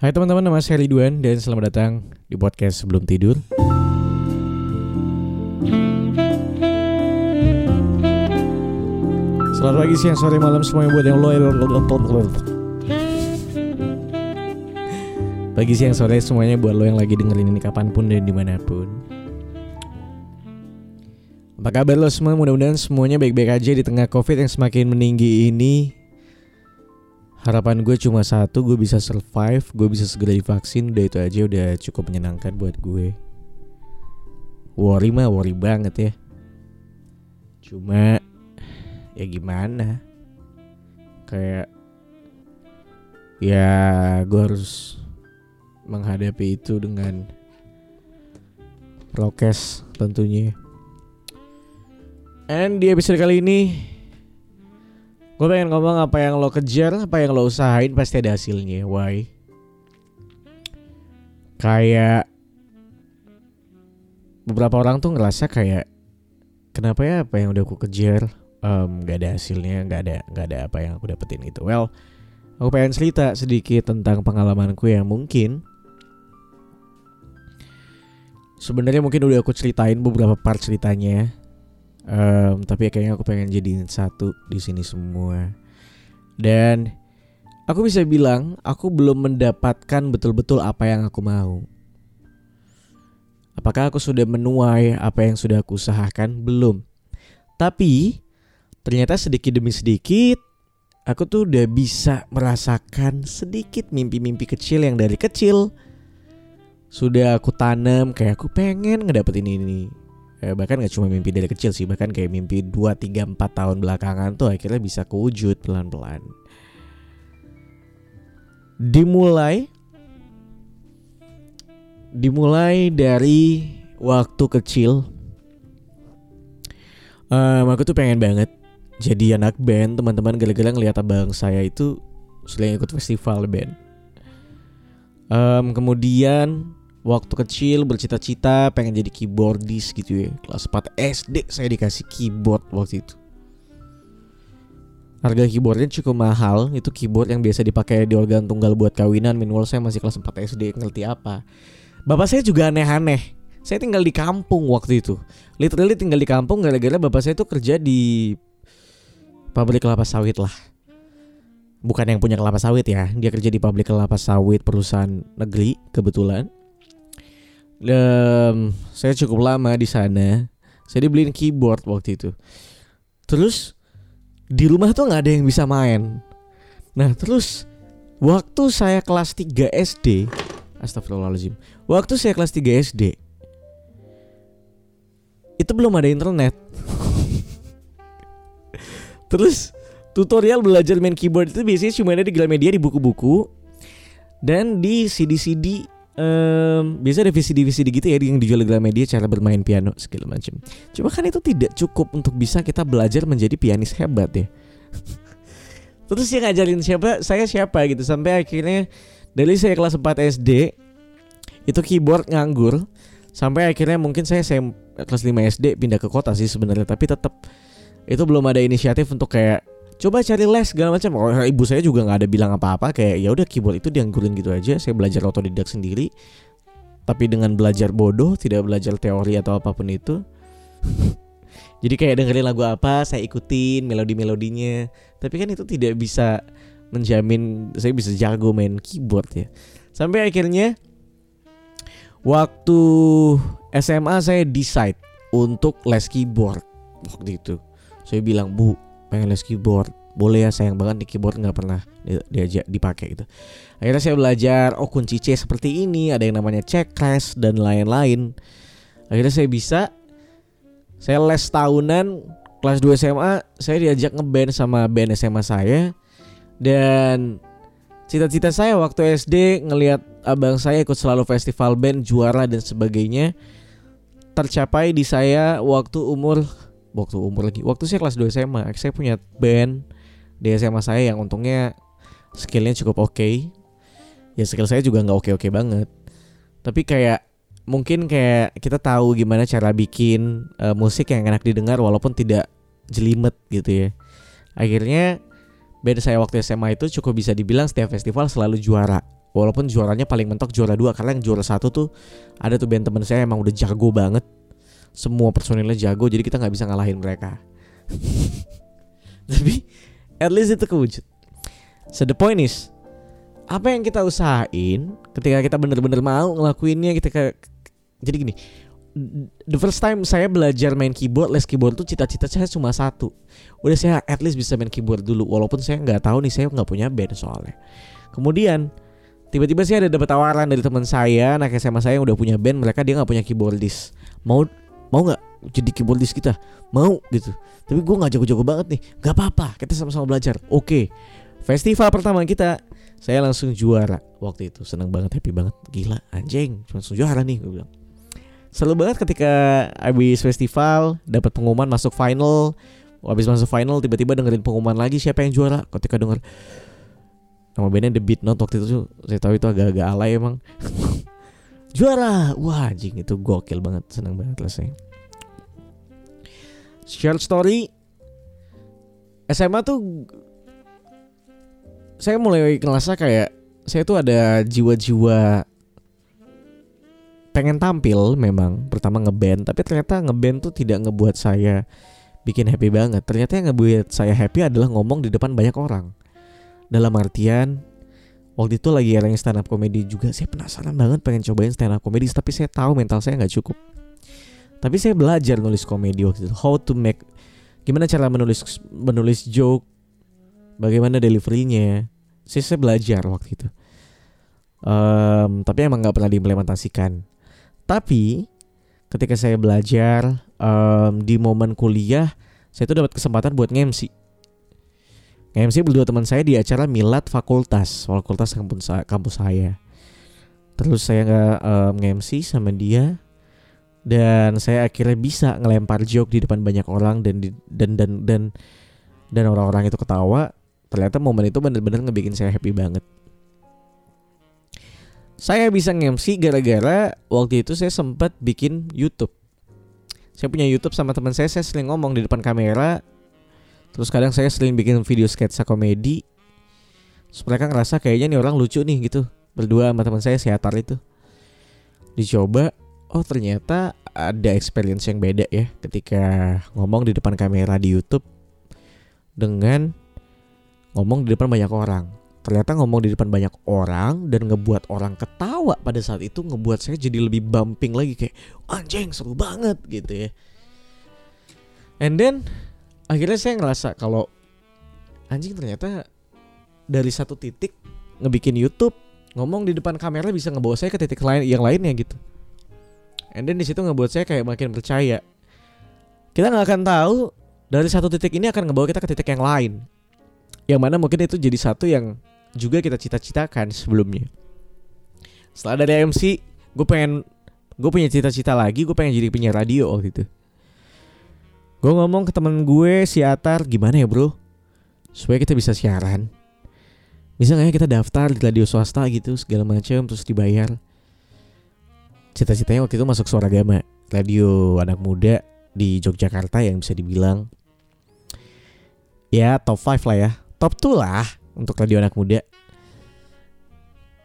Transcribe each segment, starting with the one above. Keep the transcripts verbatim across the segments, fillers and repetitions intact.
Hai teman-teman, nama saya Ridwan dan selamat datang di podcast Sebelum Tidur. Selamat pagi, siang, sore, malam semuanya buat yang loyal. Pagi, siang, sore semuanya buat lo yang lagi dengerin ini kapanpun dan dimanapun. Apa kabar lo semua? Mudah-mudahan semuanya baik-baik aja di tengah COVID yang semakin meninggi ini. Harapan gue cuma satu, gue bisa survive, gue bisa segera divaksin, udah itu aja udah cukup menyenangkan buat gue. Worry mah worry banget ya. Cuma ya gimana? Kayak ya gue harus menghadapi itu dengan prokes tentunya. And di episode kali ini gue pengen ngomong apa yang lo kejar, apa yang lo usahain pasti ada hasilnya. Why? Kayak beberapa orang tuh ngerasa kayak kenapa ya apa yang udah aku kejar um, gak ada hasilnya, gak ada gak ada apa yang aku dapetin gitu. Well, aku pengen cerita sedikit tentang pengalamanku yang mungkin sebenarnya mungkin udah aku ceritain beberapa part ceritanya. Um, tapi kayaknya aku pengen jadiin satu di sini semua. Dan aku bisa bilang aku belum mendapatkan betul-betul apa yang aku mau. Apakah aku sudah menuai apa yang sudah aku usahakan? Belum. Tapi ternyata sedikit demi sedikit aku tuh udah bisa merasakan sedikit mimpi-mimpi kecil yang dari kecil sudah aku tanam. Kayak aku pengen ngedapetin ini. Bahkan gak cuma mimpi dari kecil sih, bahkan kayak mimpi dua, tiga, empat tahun belakangan tuh akhirnya bisa kewujud pelan-pelan. Dimulai Dimulai dari waktu kecil. um, Aku tuh pengen banget jadi anak band. Teman-teman gara-gara ngeliat abang saya itu selain ikut festival band. um, Kemudian waktu kecil bercita-cita pengen jadi keyboardis gitu ya. Kelas empat S D saya dikasih keyboard waktu itu. Harga keyboardnya cukup mahal. Itu keyboard yang biasa dipakai di organ tunggal buat kawinan. Meanwhile saya masih kelas empat S D, ngerti apa. Bapak saya juga aneh-aneh. Saya tinggal di kampung waktu itu. Literally tinggal di kampung gara-gara bapak saya tuh kerja di pabrik kelapa sawit lah. Bukan yang punya kelapa sawit ya. Dia kerja di pabrik kelapa sawit perusahaan negeri kebetulan. Um, saya cukup lama di sana. Saya dibeliin keyboard waktu itu. Terus di rumah tuh nggak ada yang bisa main. Nah terus waktu saya kelas tiga S D, astagfirullahaladzim, waktu saya kelas tiga S D itu belum ada internet. Terus tutorial belajar main keyboard itu biasanya cuma ada di Gramedia, di buku-buku dan di C D-C D. Um, biasa ada V C D V C D gitu ya yang dijual di Gramedia, cara bermain piano segala macam. Cuma kan itu tidak cukup untuk bisa kita belajar menjadi pianis hebat ya. Terus dia ngajarin siapa, saya siapa gitu. Sampai akhirnya dari saya kelas empat S D itu keyboard nganggur. Sampai akhirnya mungkin saya, saya kelas lima S D pindah ke kota sih sebenarnya. Tapi tetap itu belum ada inisiatif untuk kayak coba cari les segala macam. Oh, ibu saya juga nggak ada bilang apa-apa, kayak ya udah keyboard itu dianggurin gitu aja. Saya belajar otodidak sendiri, tapi dengan belajar bodoh, tidak belajar teori atau apapun itu. Jadi kayak dengerin lagu apa, saya ikutin melodi-melodinya. Tapi kan itu tidak bisa menjamin saya bisa jago main keyboard ya. Sampai akhirnya waktu S M A saya decide untuk les keyboard waktu itu. Saya bilang, "Bu, pengen les keyboard, boleh ya, sayang banget nih keyboard nggak pernah diajak dipakai gitu." Akhirnya saya belajar, oh kunci C seperti ini, ada yang namanya checkers dan lain-lain. Akhirnya saya bisa, saya les tahunan, kelas dua S M A, saya diajak ngeband sama band S M A saya. Dan cita-cita saya waktu S D ngelihat abang saya ikut selalu festival band, juara dan sebagainya, tercapai di saya waktu umur waktu umur lagi. Waktu saya kelas dua S M A, saya punya band di S M A saya yang untungnya skillnya cukup oke. Ya skill saya juga gak oke-oke banget. Tapi kayak mungkin kayak kita tahu gimana cara bikin uh, musik yang enak didengar walaupun tidak jelimet gitu ya. Akhirnya band saya waktu S M A itu cukup bisa dibilang setiap festival selalu juara. Walaupun juaranya paling mentok juara dua, karena yang juara satu tuh ada tuh band temen saya emang udah jago banget. Semua personilnya jago, jadi kita gak bisa ngalahin mereka. Tapi at least itu kewujud. So the point is, apa yang kita usahain ketika kita bener-bener mau ngelakuinnya kita ke... Jadi gini, the first time saya belajar main keyboard, les keyboard tuh cita-cita saya cuma satu. Udah saya at least bisa main keyboard dulu, walaupun saya gak tahu nih, saya gak punya band soalnya. Kemudian tiba-tiba saya ada dapat tawaran dari teman saya, anak S M A saya yang udah punya band, mereka dia gak punya keyboardis. Mau mau gak jadi keyboardis kita? Mau gitu. Tapi gue gak jago-jago banget nih. Gak apa-apa, kita sama-sama belajar. Oke, okay. Festival pertama kita, saya langsung juara waktu itu. Seneng banget, happy banget. Gila, anjing, langsung juara nih, gue bilang. Seru banget ketika abis festival, dapat pengumuman masuk final. Abis masuk final, tiba-tiba dengerin pengumuman lagi siapa yang juara. Ketika denger nama bandnya The Beatnot waktu itu, saya tahu itu agak-agak alay emang. Juara, wah anjing, itu gokil banget. Seneng banget lah saya. Short story, S M A tuh saya mulai ngerasa kayak saya tuh ada jiwa-jiwa pengen tampil memang. Pertama ngeband, tapi ternyata ngeband tuh tidak ngebuat saya bikin happy banget. Ternyata yang ngebuat saya happy adalah ngomong di depan banyak orang. Dalam artian, waktu itu lagi ada yang stand up comedy juga. Saya penasaran banget pengen cobain stand up comedy, tapi saya tahu mental saya gak cukup. Tapi saya belajar nulis komedi waktu itu. How to make, gimana cara menulis menulis joke, bagaimana deliverynya, sih saya belajar waktu itu. Um, tapi emang nggak pernah diimplementasikan. Tapi ketika saya belajar um, di momen kuliah, saya tuh dapat kesempatan buat nge-M C. Nge-M C berdua teman saya di acara milad fakultas, fakultas kampus kampus saya. Terus saya nggak um, nge-M C sama dia. Dan saya akhirnya bisa ngelempar joke di depan banyak orang dan di, dan dan dan dan orang-orang itu ketawa. Ternyata momen itu benar-benar ngebikin saya happy banget. Saya bisa nge-M C gara-gara waktu itu saya sempat bikin YouTube. Saya punya YouTube sama teman saya, saya sering ngomong di depan kamera. Terus kadang saya sering bikin video sketsa komedi. Terus mereka ngerasa kayaknya nih orang lucu nih gitu. Berdua sama teman saya, si Atar itu. Dicoba, oh ternyata ada experience yang beda ya ketika ngomong di depan kamera di YouTube dengan ngomong di depan banyak orang. Ternyata ngomong di depan banyak orang dan ngebuat orang ketawa pada saat itu ngebuat saya jadi lebih bumping lagi, kayak anjing seru banget gitu ya. And then akhirnya saya ngerasa kalau anjing ternyata dari satu titik ngebikin YouTube, ngomong di depan kamera bisa ngebawa saya ke titik lain yang lainnya gitu. And then di situ ngebuat saya kayak makin percaya. Kita nggak akan tahu dari satu titik ini akan ngebawa kita ke titik yang lain. Yang mana mungkin itu jadi satu yang juga kita cita-citakan sebelumnya. Setelah dari M C, gue pengen, gue punya cita-cita lagi, gue pengen jadi penyiar radio waktu itu. Gue ngomong ke teman gue si Atar, gimana ya bro, supaya kita bisa siaran. Bisa nggak ya kita daftar di radio swasta gitu segala macam terus dibayar. Cita-citanya waktu itu masuk Swaragama Radio anak muda di Yogyakarta yang bisa dibilang ya top five lah ya, top two lah untuk radio anak muda.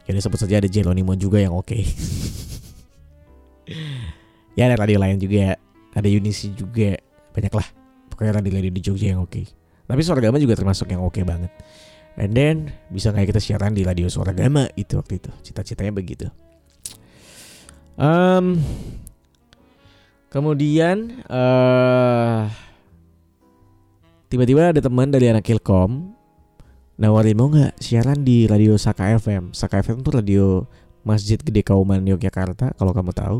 Jadi sebut saja ada Jeronimo juga yang oke. Okay. Ya ada radio lain juga, ada Unisi juga, banyak lah. Pokoknya radio-radio di Jogja yang oke. Okay. Tapi Swaragama juga termasuk yang oke okay banget. And then bisa kayak kita siaran di radio Swaragama itu waktu itu, cita-citanya begitu. Um, kemudian uh, tiba-tiba ada teman dari anak Ilkom nawarin mau nggak siaran di radio Saka F M. Saka F M tuh radio Masjid Gede Kauman Yogyakarta kalau kamu tahu.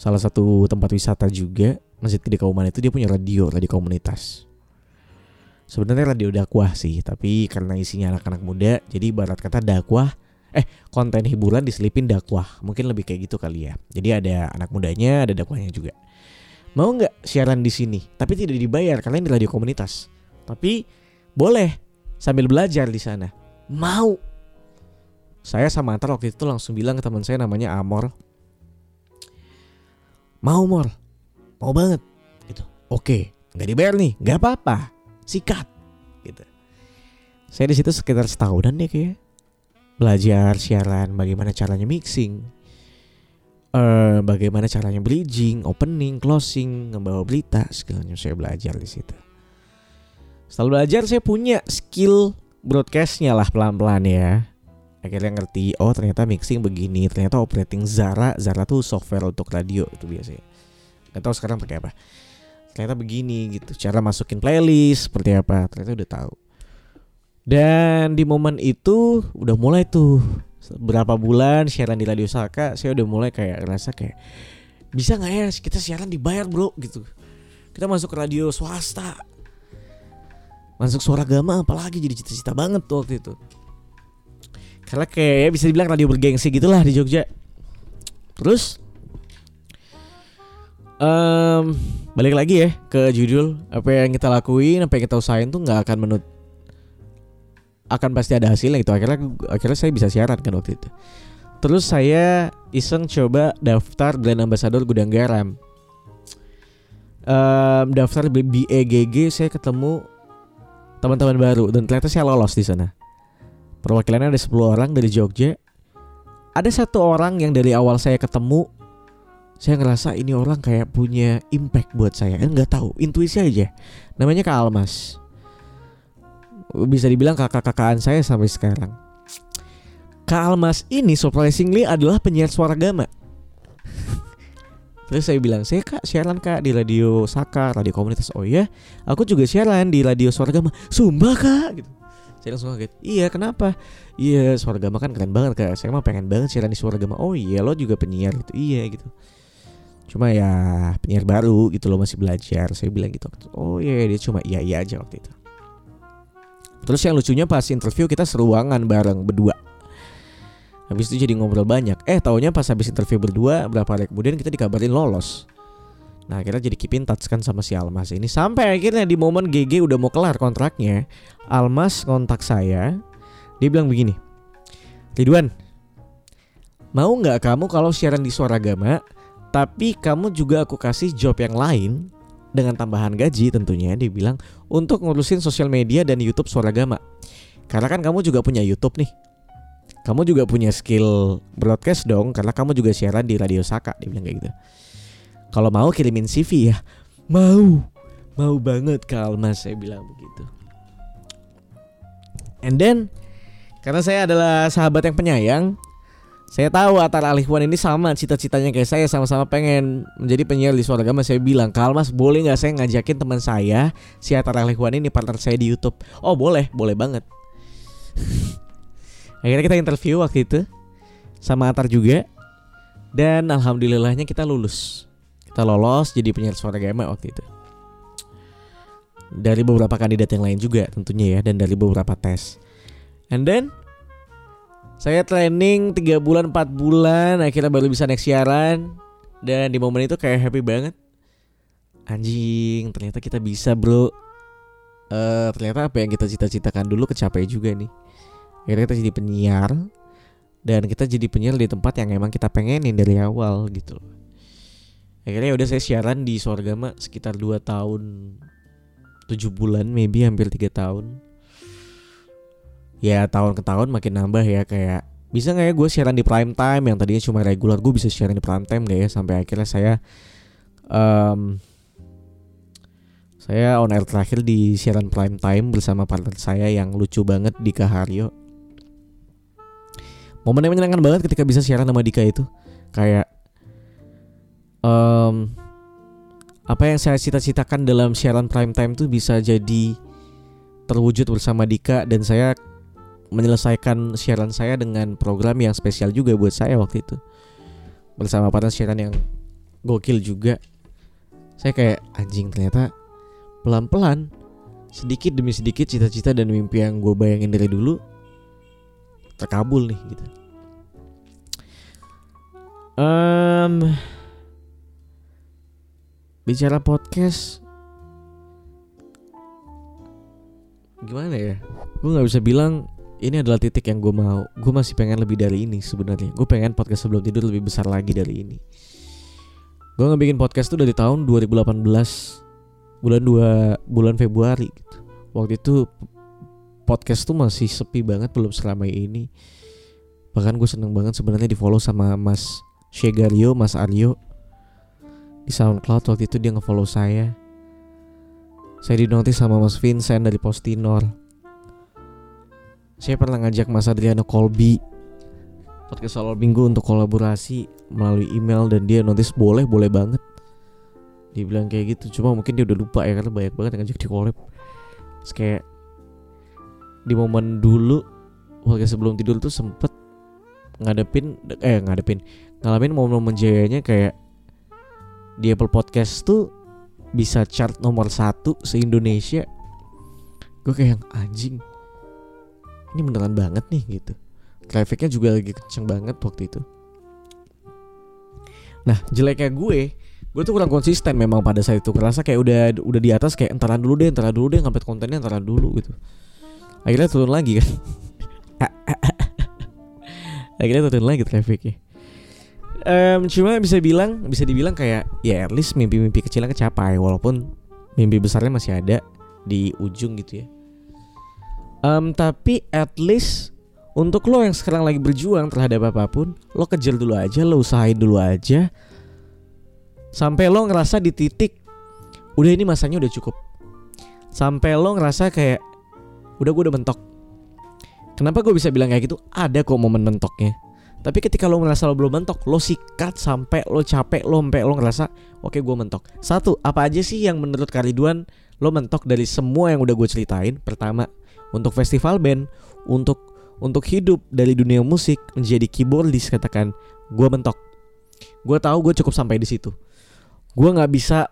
Salah satu tempat wisata juga Masjid Gede Kauman itu dia punya radio, radio komunitas. Sebenarnya radio dakwah sih, tapi karena isinya anak-anak muda, jadi ibarat kata dakwah. Eh konten hiburan diselipin dakwah, mungkin lebih kayak gitu kali ya. Jadi ada anak mudanya, ada dakwahnya juga. Mau nggak siaran di sini? Tapi tidak dibayar karena ini radio komunitas. Tapi boleh sambil belajar di sana. Mau? Saya sama Antar waktu itu langsung bilang ke teman saya namanya Amor. Mau Mor? Mau banget. Gitu. Oke, nggak dibayar nih, nggak apa-apa. Sikat. Gitu. Saya di situ sekitar setahunan deh kayaknya. belajar siaran, bagaimana caranya mixing, uh, bagaimana caranya bridging, opening, closing, ngebawa berita, segalanya saya belajar di situ. Setelah belajar saya punya skill broadcastnya lah pelan-pelan ya. Akhirnya ngerti, oh ternyata mixing begini, ternyata operating Zara, Zara tuh software untuk radio itu biasanya. Gak tau sekarang pakai apa. Ternyata begini gitu, cara masukin playlist seperti apa, ternyata udah tahu. Dan di momen itu udah mulai tuh berapa bulan siaran di Radio Saka, saya udah mulai kayak ngerasa kayak bisa nggak ya kita siaran dibayar bro gitu. Kita masuk ke radio swasta, masuk Swaragama, apalagi jadi cita-cita banget tuh waktu itu. Karena kayak bisa dibilang radio bergengsi gitulah di Jogja. Terus Um, balik lagi ya ke judul. Apa yang kita lakuin, apa yang kita usahain tuh gak akan menut akan pasti ada hasilnya gitu. Akhirnya akhirnya saya bisa siaran kan waktu itu. Terus saya iseng coba daftar brand ambassador Gudang Garam. um, Daftar B E G G, saya ketemu teman-teman baru dan ternyata saya lolos di sana. Perwakilannya ada sepuluh orang dari Jogja. Ada satu orang yang dari awal saya ketemu saya ngerasa ini orang kayak punya impact buat saya. Kan nggak tahu, intuisi aja. Namanya Kak Almas. Bisa dibilang kakak-kakaan saya sampai sekarang. Kak Almas ini surprisingly adalah penyiar Swaragama. Terus saya bilang, saya kak siaran kak di Radio Saka, radio komunitas. Oh iya, aku juga siaran di Radio Swaragama. Sumpah kak gitu. Saya langsung kaget. Iya kenapa? Iya Swaragama kan keren banget kak. Saya mah pengen banget siaran di Swaragama. Oh iya lo juga penyiar gitu. Iya gitu. Cuma ya penyiar baru gitu loh, masih belajar. Saya bilang gitu. Oh iya dia cuma iya-iya aja waktu itu. Terus yang lucunya pas interview kita seruangan bareng berdua. Habis itu jadi ngobrol banyak. Eh taunya pas habis interview berdua berapa hari kemudian kita dikabarin lolos. Nah akhirnya jadi keep in touch kan sama si Almas ini. Sampai akhirnya di momen G G udah mau kelar kontraknya, Almas kontak saya. Dia bilang begini, Ridwan, mau gak kamu kalau siaran di Swaragama, tapi kamu juga aku kasih job yang lain dengan tambahan gaji tentunya. Dia bilang untuk ngurusin sosial media dan YouTube Swaragama. Karena kan kamu juga punya YouTube nih, kamu juga punya skill broadcast dong, karena kamu juga siaran di Radio Saka. Dia bilang kayak gitu. Kalau mau kirimin C V ya. Mau, mau banget Kak Almas, saya bilang begitu. And then karena saya adalah sahabat yang penyayang, saya tahu Atar Alihwan ini sama cita-citanya kayak saya, sama-sama pengen menjadi penyiar di Swaragama. Saya bilang, Kak Almas boleh gak saya ngajakin teman saya, si Atar Alihwan ini, partner saya di YouTube. Oh boleh, boleh banget. Akhirnya kita interview waktu itu sama Atar juga. Dan alhamdulillahnya kita lulus. Kita lolos jadi penyiar Swaragama waktu itu. Dari beberapa kandidat yang lain juga tentunya ya, dan dari beberapa tes. And then saya training tiga bulan empat bulan, akhirnya baru bisa naik siaran. Dan di momen itu kayak happy banget. Anjing ternyata kita bisa bro. uh, Ternyata apa yang kita cita-citakan dulu kecapai juga nih. Akhirnya kita jadi penyiar. Dan kita jadi penyiar di tempat yang emang kita pengenin dari awal gitu. Akhirnya udah saya siaran di Swaragama sekitar dua tahun tujuh bulan, maybe hampir tiga tahun. Ya tahun ke tahun makin nambah ya, kayak bisa gak ya gue siaran di prime time yang tadinya cuma regular, gue bisa siaran di prime time gak ya. Sampai akhirnya saya um, saya on air terakhir di siaran prime time bersama partner saya yang lucu banget, Dika Haryo. Momennya menyenangkan banget ketika bisa siaran sama Dika itu. Kayak um, apa yang saya cita-citakan dalam siaran prime time tuh bisa jadi terwujud bersama Dika. Dan saya menyelesaikan siaran saya dengan program yang spesial juga buat saya waktu itu, bersama partner siaran yang gokil juga. Saya kayak anjing ternyata pelan-pelan, sedikit demi sedikit, cita-cita dan mimpi yang gue bayangin dari dulu terkabul nih gitu. um, Bicara podcast, gimana ya, gue gak bisa bilang ini adalah titik yang gue mau. Gue masih pengen lebih dari ini sebenarnya. Gue pengen podcast sebelum tidur lebih besar lagi dari ini. Gue ngebikin podcast tuh dari tahun dua ribu delapan belas Bulan dua bulan Februari gitu. Waktu itu podcast tuh masih sepi banget, belum seramai ini. Bahkan gue seneng banget sebenarnya di follow sama Mas Shegario, Mas Aryo di SoundCloud. Waktu itu dia ngefollow saya. Saya di notice sama Mas Vincent dari Postinor. Saya pernah ngajak Mas Adriano Colby podcast Solo Minggu untuk kolaborasi melalui email, dan dia notice boleh, boleh banget. Dibilang kayak gitu, cuma mungkin dia udah lupa ya karena banyak banget yang ngajak di collab. Terus kayak di momen dulu waktu sebelum tidur tuh sempet ngadepin eh ngadepin ngalamin momen-momen jayanya kayak di Apple Podcast tuh bisa chart nomor satu se-Indonesia. Gue kayak yang anjing, ini beneran banget nih gitu. Trafficnya juga lagi kenceng banget waktu itu. Nah jeleknya gue Gue tuh kurang konsisten memang pada saat itu. Kerasa kayak udah udah di atas kayak entaran dulu deh, entaran dulu deh, ngapain kontennya entaran dulu gitu. Akhirnya turun lagi kan. Akhirnya turun lagi trafficnya. Um, cuma bisa bilang, bisa dibilang kayak ya at least mimpi-mimpi kecilnya kecapai, walaupun mimpi besarnya masih ada di ujung gitu ya. Um, tapi at least untuk lo yang sekarang lagi berjuang terhadap apapun, lo kejar dulu aja, lo usahain dulu aja. Sampai lo ngerasa di titik udah ini masanya udah cukup. Sampai lo ngerasa kayak udah gue udah mentok. Kenapa gue bisa bilang kayak gitu? Ada kok momen mentoknya. Tapi ketika lo ngerasa lo belum mentok, lo sikat sampai lo capek, lo sampai lo ngerasa oke okay, gue mentok. Satu, apa aja sih yang menurut Kak Ridwan lo mentok dari semua yang udah gue ceritain? Pertama, untuk festival band, untuk untuk hidup dari dunia musik menjadi keyboardist, katakan gue mentok. Gue tahu gue cukup sampai di situ. Gue gak bisa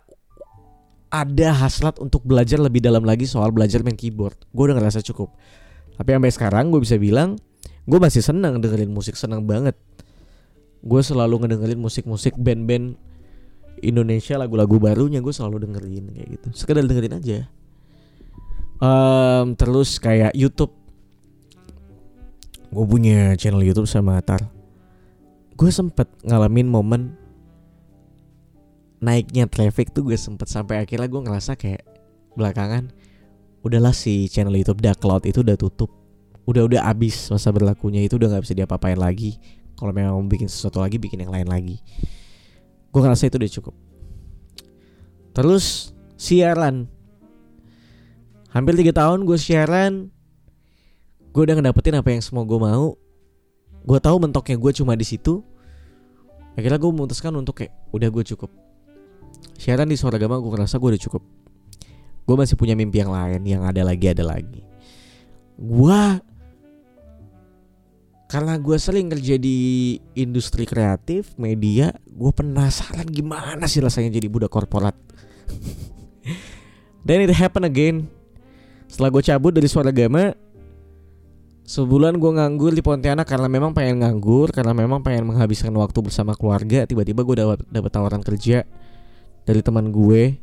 ada hasrat untuk belajar lebih dalam lagi soal belajar main keyboard. Gue udah ngerasa cukup. Tapi sampai sekarang gue bisa bilang gue masih senang dengerin musik, senang banget. Gue selalu ngedengerin musik-musik band-band Indonesia, lagu-lagu barunya gue selalu dengerin kayak gitu. Sekedar dengerin aja. Um, terus kayak YouTube. Gue punya channel YouTube sama Atar. Gue sempet ngalamin momen naiknya traffic tuh, gue sempet sampai akhirnya gue ngerasa kayak belakangan udahlah si channel YouTube The Cloud itu udah tutup, udah udah abis masa berlakunya, itu udah nggak bisa diapa-apain lagi. Kalau memang mau bikin sesuatu lagi, bikin yang lain lagi. Gue ngerasa itu udah cukup. Terus siaran, hampir tiga tahun gue siaran, gue udah ngedapetin apa yang semua gue mau. Gue tahu mentoknya gue cuma di situ. Akhirnya gue memutuskan untuk kayak udah gue cukup. Siaran di Swaragama gue ngerasa gue udah cukup. Gue masih punya mimpi yang lain, yang ada lagi ada lagi. Gue karena gue sering kerja di industri kreatif, media, gue penasaran gimana sih rasanya jadi budak korporat. Then it happen again. Setelah gue cabut dari Swaragama, sebulan gue nganggur di Pontianak karena memang pengen nganggur, karena memang pengen menghabiskan waktu bersama keluarga. Tiba-tiba gue dapat dapat tawaran kerja dari teman gue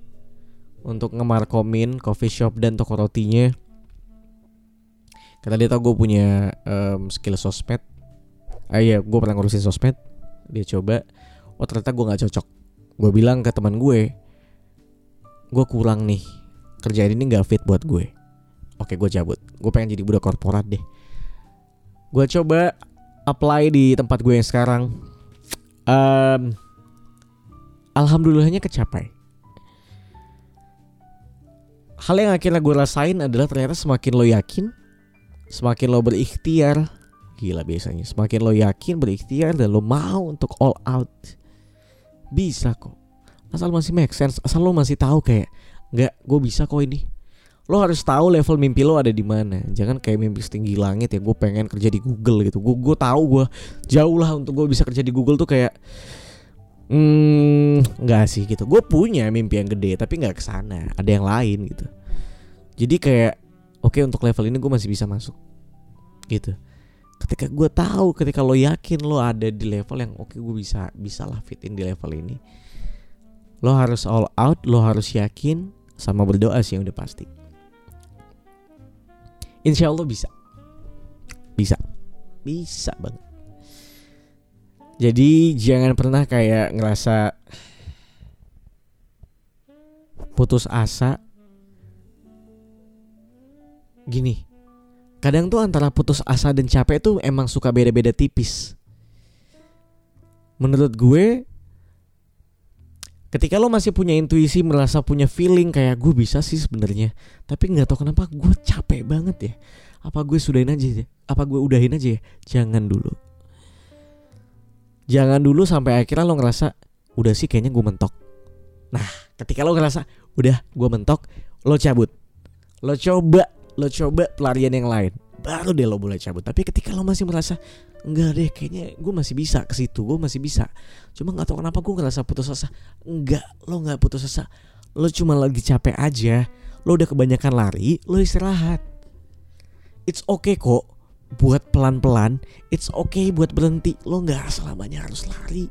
untuk ngemarkomin coffee shop dan toko rotinya. Karena dia tahu gue punya um, skill sosmed. Ah iya, gue pernah ngurusin sosmed. Dia coba, oh ternyata gue nggak cocok. Gue bilang ke teman gue, gue kurang nih, kerjaan ini nggak fit buat gue. Oke, gue cabut. Gue pengen jadi budak korporat deh. Gue coba apply di tempat gue yang sekarang. um, Alhamdulillahnya kecapai. Hal yang akhirnya gue rasain adalah ternyata semakin lo yakin, semakin lo berikhtiar. Gila biasanya, semakin lo yakin, berikhtiar, dan lo mau untuk all out, bisa kok. Asal masih make sense, asal lo masih tahu kayak enggak, gue bisa kok ini. Lo harus tahu level mimpi lo ada di mana. Jangan kayak mimpi setinggi langit ya, gue pengen kerja di Google gitu. Gue gue tahu gue jauh lah untuk gue bisa kerja di Google tuh kayak hmm nggak sih gitu. Gue punya mimpi yang gede tapi nggak kesana. Ada yang lain gitu. Jadi kayak oke okay, untuk level ini gue masih bisa masuk gitu. Ketika gue tahu, ketika lo yakin lo ada di level yang oke okay, gue bisa bisa lah fitin di level ini. Lo harus all out, lo harus yakin sama berdoa sih yang udah pasti. Insya Allah bisa. Bisa. Bisa banget. Jadi jangan pernah kayak ngerasa putus asa. Gini, Kadang tuh antara putus asa dan capek tuh emang suka beda-beda tipis. Menurut gue, ketika lo masih punya intuisi, merasa punya feeling kayak gue bisa sih sebenarnya, tapi nggak tahu kenapa gue capek banget ya. Apa gue sudahin aja? Apa gue udahin aja? Ya? Jangan dulu. Jangan dulu sampai akhirnya lo ngerasa udah sih kayaknya gue mentok. Nah, ketika lo ngerasa udah gue mentok, lo cabut. Lo coba, lo coba pelarian yang lain. Baru deh lo boleh cabut. Tapi ketika lo masih merasa enggak deh, kayaknya gue masih bisa ke situ, gue masih bisa, cuma gak tahu kenapa gue ngerasa putus asa. Enggak, lo gak putus asa. Lo cuma lagi capek aja. Lo udah kebanyakan lari, lo istirahat. It's okay kok buat pelan-pelan. It's okay buat berhenti. Lo gak selamanya harus lari.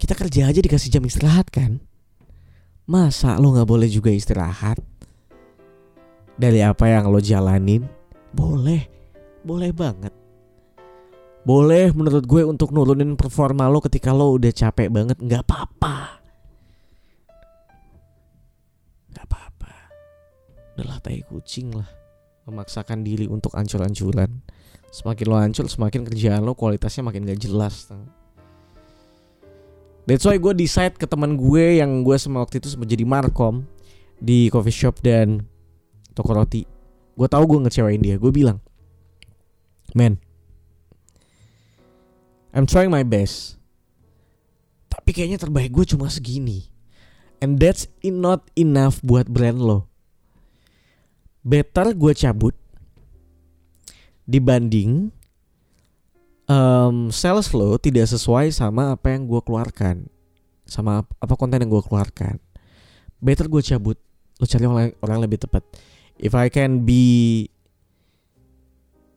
Kita kerja aja dikasih jam istirahat kan. Masa lo gak boleh juga istirahat? Dari apa yang lo jalanin, boleh, boleh banget. Boleh menurut gue untuk nurunin performa lo ketika lo udah capek banget, gak apa-apa. Gak apa-apa. Udah tai kucing lah. Memaksakan diri untuk ancur-ancuran. Semakin lo ancur, semakin kerjaan lo kualitasnya makin gak jelas. That's why gue decide ke teman gue yang gue sama waktu itu menjadi markom di coffee shop dan toko roti. Gue tahu gue ngecewain dia. Gue bilang, "Man, I'm trying my best, tapi kayaknya terbaik gue cuma segini. And that's not enough buat brand lo. Better gue cabut dibanding um, sales lo tidak sesuai sama apa yang gue keluarkan, sama apa konten yang gue keluarkan. Better gue cabut. Lo cari orang, orang lebih tepat." If I can be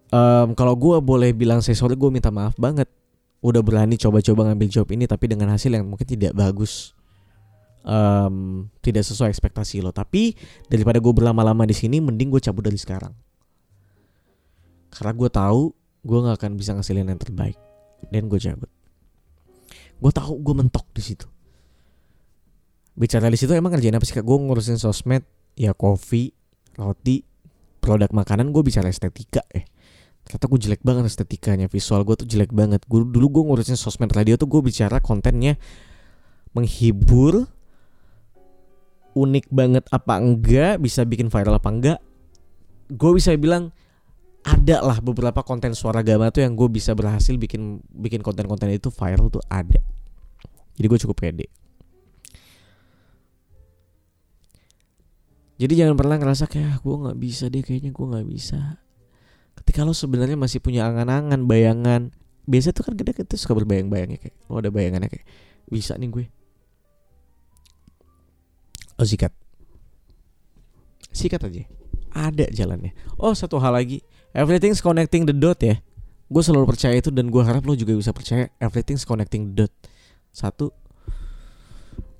um, kalau gue boleh bilang saya sorry, gue minta maaf banget. Udah berani coba-coba ngambil job ini, tapi dengan hasil yang mungkin tidak bagus, um, tidak sesuai ekspektasi lo. Tapi daripada gue berlama-lama di sini, mending gue cabut dari sekarang. Karena gue tahu gue nggak akan bisa ngasilin yang terbaik, dan gue cabut. Gue tahu gue mentok di situ. Bicara di situ emang kerjaan apa sih kak? Gue ngurusin sosmed, ya coffee, roti, produk makanan. Gue bicara estetika eh kata gue jelek banget estetikanya, visual gue tuh jelek banget. Gue dulu gue ngurusin sosmed radio tuh gue bicara kontennya menghibur, unik banget apa enggak, bisa bikin viral apa enggak. Gue bisa bilang ada lah beberapa konten Swaragama tuh yang gue bisa berhasil bikin bikin konten-konten itu viral tuh ada. Jadi gue cukup pede. Jadi jangan pernah ngerasa kayak ah, gue gak bisa deh, kayaknya gue gak bisa. Ketika lo sebenarnya masih punya angan-angan, bayangan. Biasanya tuh kan kita, kita suka berbayang-bayangnya kayak lo ada bayangannya kayak bisa nih gue. Lo sikat. Sikat aja. Ada jalannya. Oh satu hal lagi, everything's connecting the dot ya. Gue selalu percaya itu dan gue harap lo juga bisa percaya everything's connecting the dot. Satu,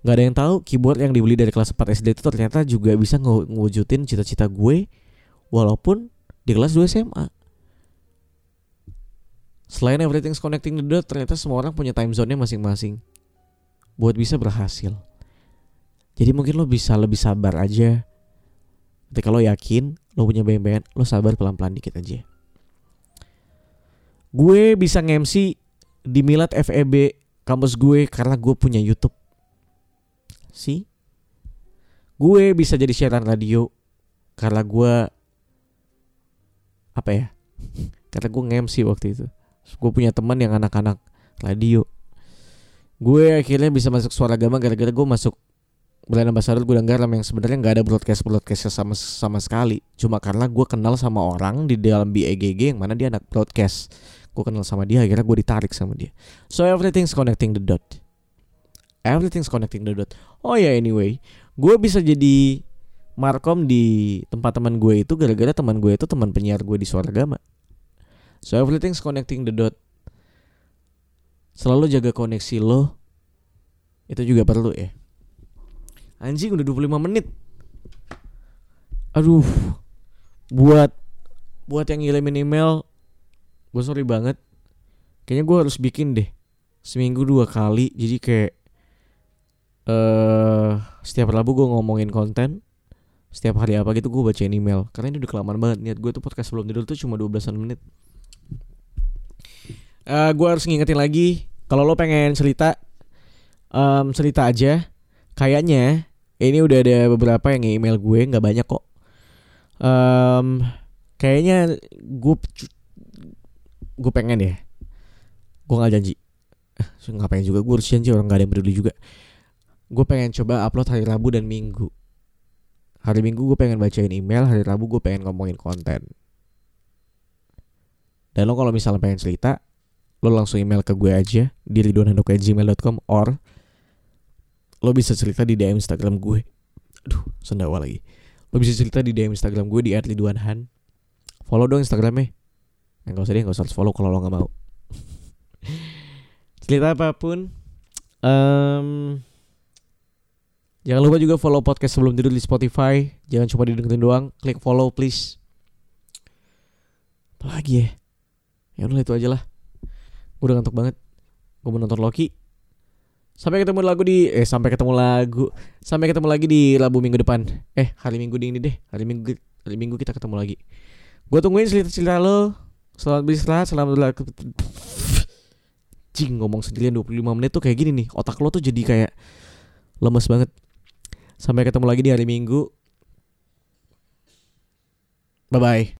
gak ada yang tahu keyboard yang dibeli dari kelas empat S D itu ternyata juga bisa ngewujudin cita-cita gue walaupun di kelas dua S M A. Selain everything's connecting the dot, ternyata semua orang punya time zone-nya masing-masing buat bisa berhasil. Jadi mungkin lo bisa lebih sabar aja. Ketika lo yakin, lo punya bayang-bayang, lo sabar pelan-pelan dikit aja. Gue bisa nge-M C di Milad F E B kampus gue karena gue punya YouTube. Si, gue bisa jadi siaran radio karena gue apa ya? Karena gue nge-M C waktu itu. Gue punya teman yang anak-anak radio. Gue akhirnya bisa masuk Swaragama gara-gara gue masuk brand ambassador Gudang Garam yang sebenarnya nggak ada broadcast broadcastnya sama sama sekali. Cuma karena gue kenal sama orang di dalam B E G G yang mana dia anak broadcast. Gue kenal sama dia, akhirnya gue ditarik sama dia. So everything's connecting the dot. Everything's connecting the dot. Oh ya yeah, anyway, gue bisa jadi markom di tempat teman gue itu gara-gara teman gue itu teman penyiar gue di Swaragama. So everything's connecting the dot. Selalu jaga koneksi lo. Itu juga perlu ya. Anjing udah dua puluh lima menit. Aduh. Buat buat yang ngirimin email, gue sorry banget. Kayaknya gue harus bikin deh seminggu dua kali. Jadi kayak uh, setiap Rabu gue ngomongin konten. Setiap hari apa gitu gue bacain email. Karena ini udah kelamaan banget. Niat gue tuh podcast sebelum tidur tuh cuma dua belasan menit. uh, Gue harus ngingetin lagi. Kalau lo pengen cerita, um, cerita aja. Kayaknya ini udah ada beberapa yang nge-email gue. Gak banyak kok. um, Kayaknya gue Gue pengen ya. Gue gak janji. So, gak pengen juga. Gue harus janji, orang gak ada yang peduli juga. Gue pengen coba upload hari Rabu dan Minggu. Hari Minggu gue pengen bacain email, hari Rabu gue pengen ngomongin konten. Dan lo kalau misalnya pengen cerita, lo langsung email ke gue aja di ridwan handoko at gmail dot com, or lo bisa cerita di D M Instagram gue. Aduh, sendawa lagi. Lo bisa cerita di D M Instagram gue di at ridwanhan. Follow dong Instagramnya. Enggak usah deh, enggak usah follow kalau lo nggak mau. Cerita apapun. Um, Jangan lupa juga follow podcast sebelum tidur di Spotify. Jangan cuma didengerin doang. Klik follow please. Apa lagi ya? Ya udah itu aja lah. Gue udah ngantuk banget. Gue mau nonton Loki. Sampai ketemu lagu di eh sampai ketemu lagu. Sampai ketemu lagi di Rabu minggu depan. Eh hari Minggu di ini deh. Hari Minggu hari Minggu kita ketemu lagi. Gue tungguin cerita-cerita lo. Selamat beristirahat, selamat Cing ngomong sendirian dua puluh lima menit tuh kayak gini nih. Otak lo tuh jadi kayak lemes banget. Sampai ketemu lagi di hari Minggu. Bye-bye.